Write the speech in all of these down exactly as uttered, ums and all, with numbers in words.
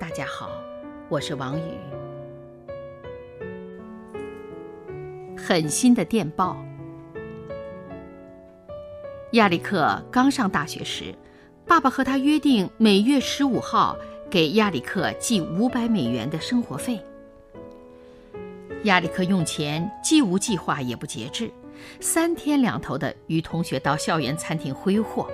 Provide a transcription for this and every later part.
大家好，我是王宇。狠心的电报。亚历克刚上大学时，爸爸和他约定每月十五号给亚历克寄五百美元的生活费。亚历克用钱既无计划也不节制，三天两头的与同学到校园餐厅挥霍，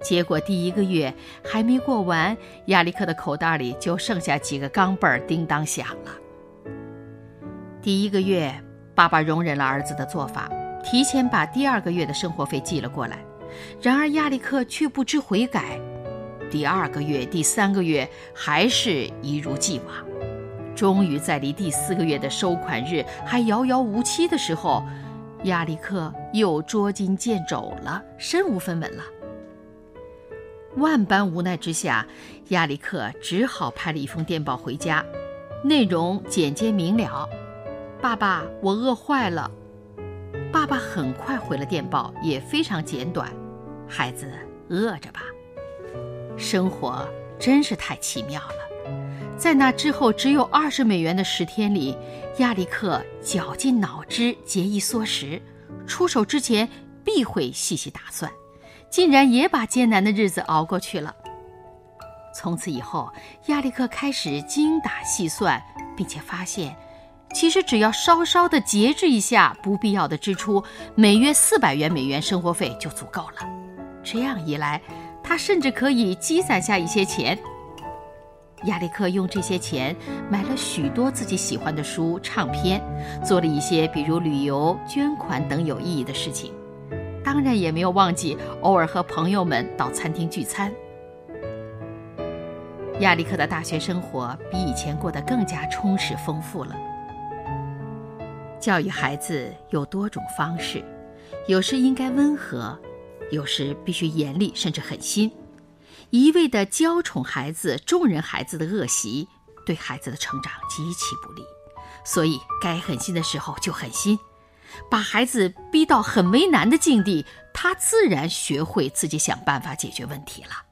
结果第一个月还没过完，亚历克的口袋里就剩下几个钢镚叮当响了。第一个月，爸爸容忍了儿子的做法，提前把第二个月的生活费寄了过来，然而亚历克却不知悔改，第二个月、第三个月还是一如既往。终于在离第四个月的收款日还遥遥无期的时候，亚历克又捉襟见肘了，身无分文了。万般无奈之下，亚历克只好拍了一封电报回家，内容简洁明了：爸爸，我饿坏了。爸爸很快回了电报，也非常简短：孩子，饿着吧。生活真是太奇妙了。在那之后只有二十美元的十天里，亚历克绞尽脑汁，节衣缩食，出手之前必会细细打算，竟然也把艰难的日子熬过去了。从此以后，亚历克开始精打细算，并且发现，其实只要稍稍的节制一下不必要的支出，每月四百元美元生活费就足够了。这样一来，他甚至可以积攒下一些钱。亚历克用这些钱买了许多自己喜欢的书、唱片，做了一些比如旅游、捐款等有意义的事情，当然也没有忘记偶尔和朋友们到餐厅聚餐。亚历克的大学生活比以前过得更加充实丰富了。教育孩子有多种方式，有时应该温和，有时必须严厉甚至狠心。一味地娇宠孩子、纵容孩子的恶习，对孩子的成长极其不利。所以，该狠心的时候就狠心，把孩子逼到很为难的境地，他自然学会自己想办法解决问题了。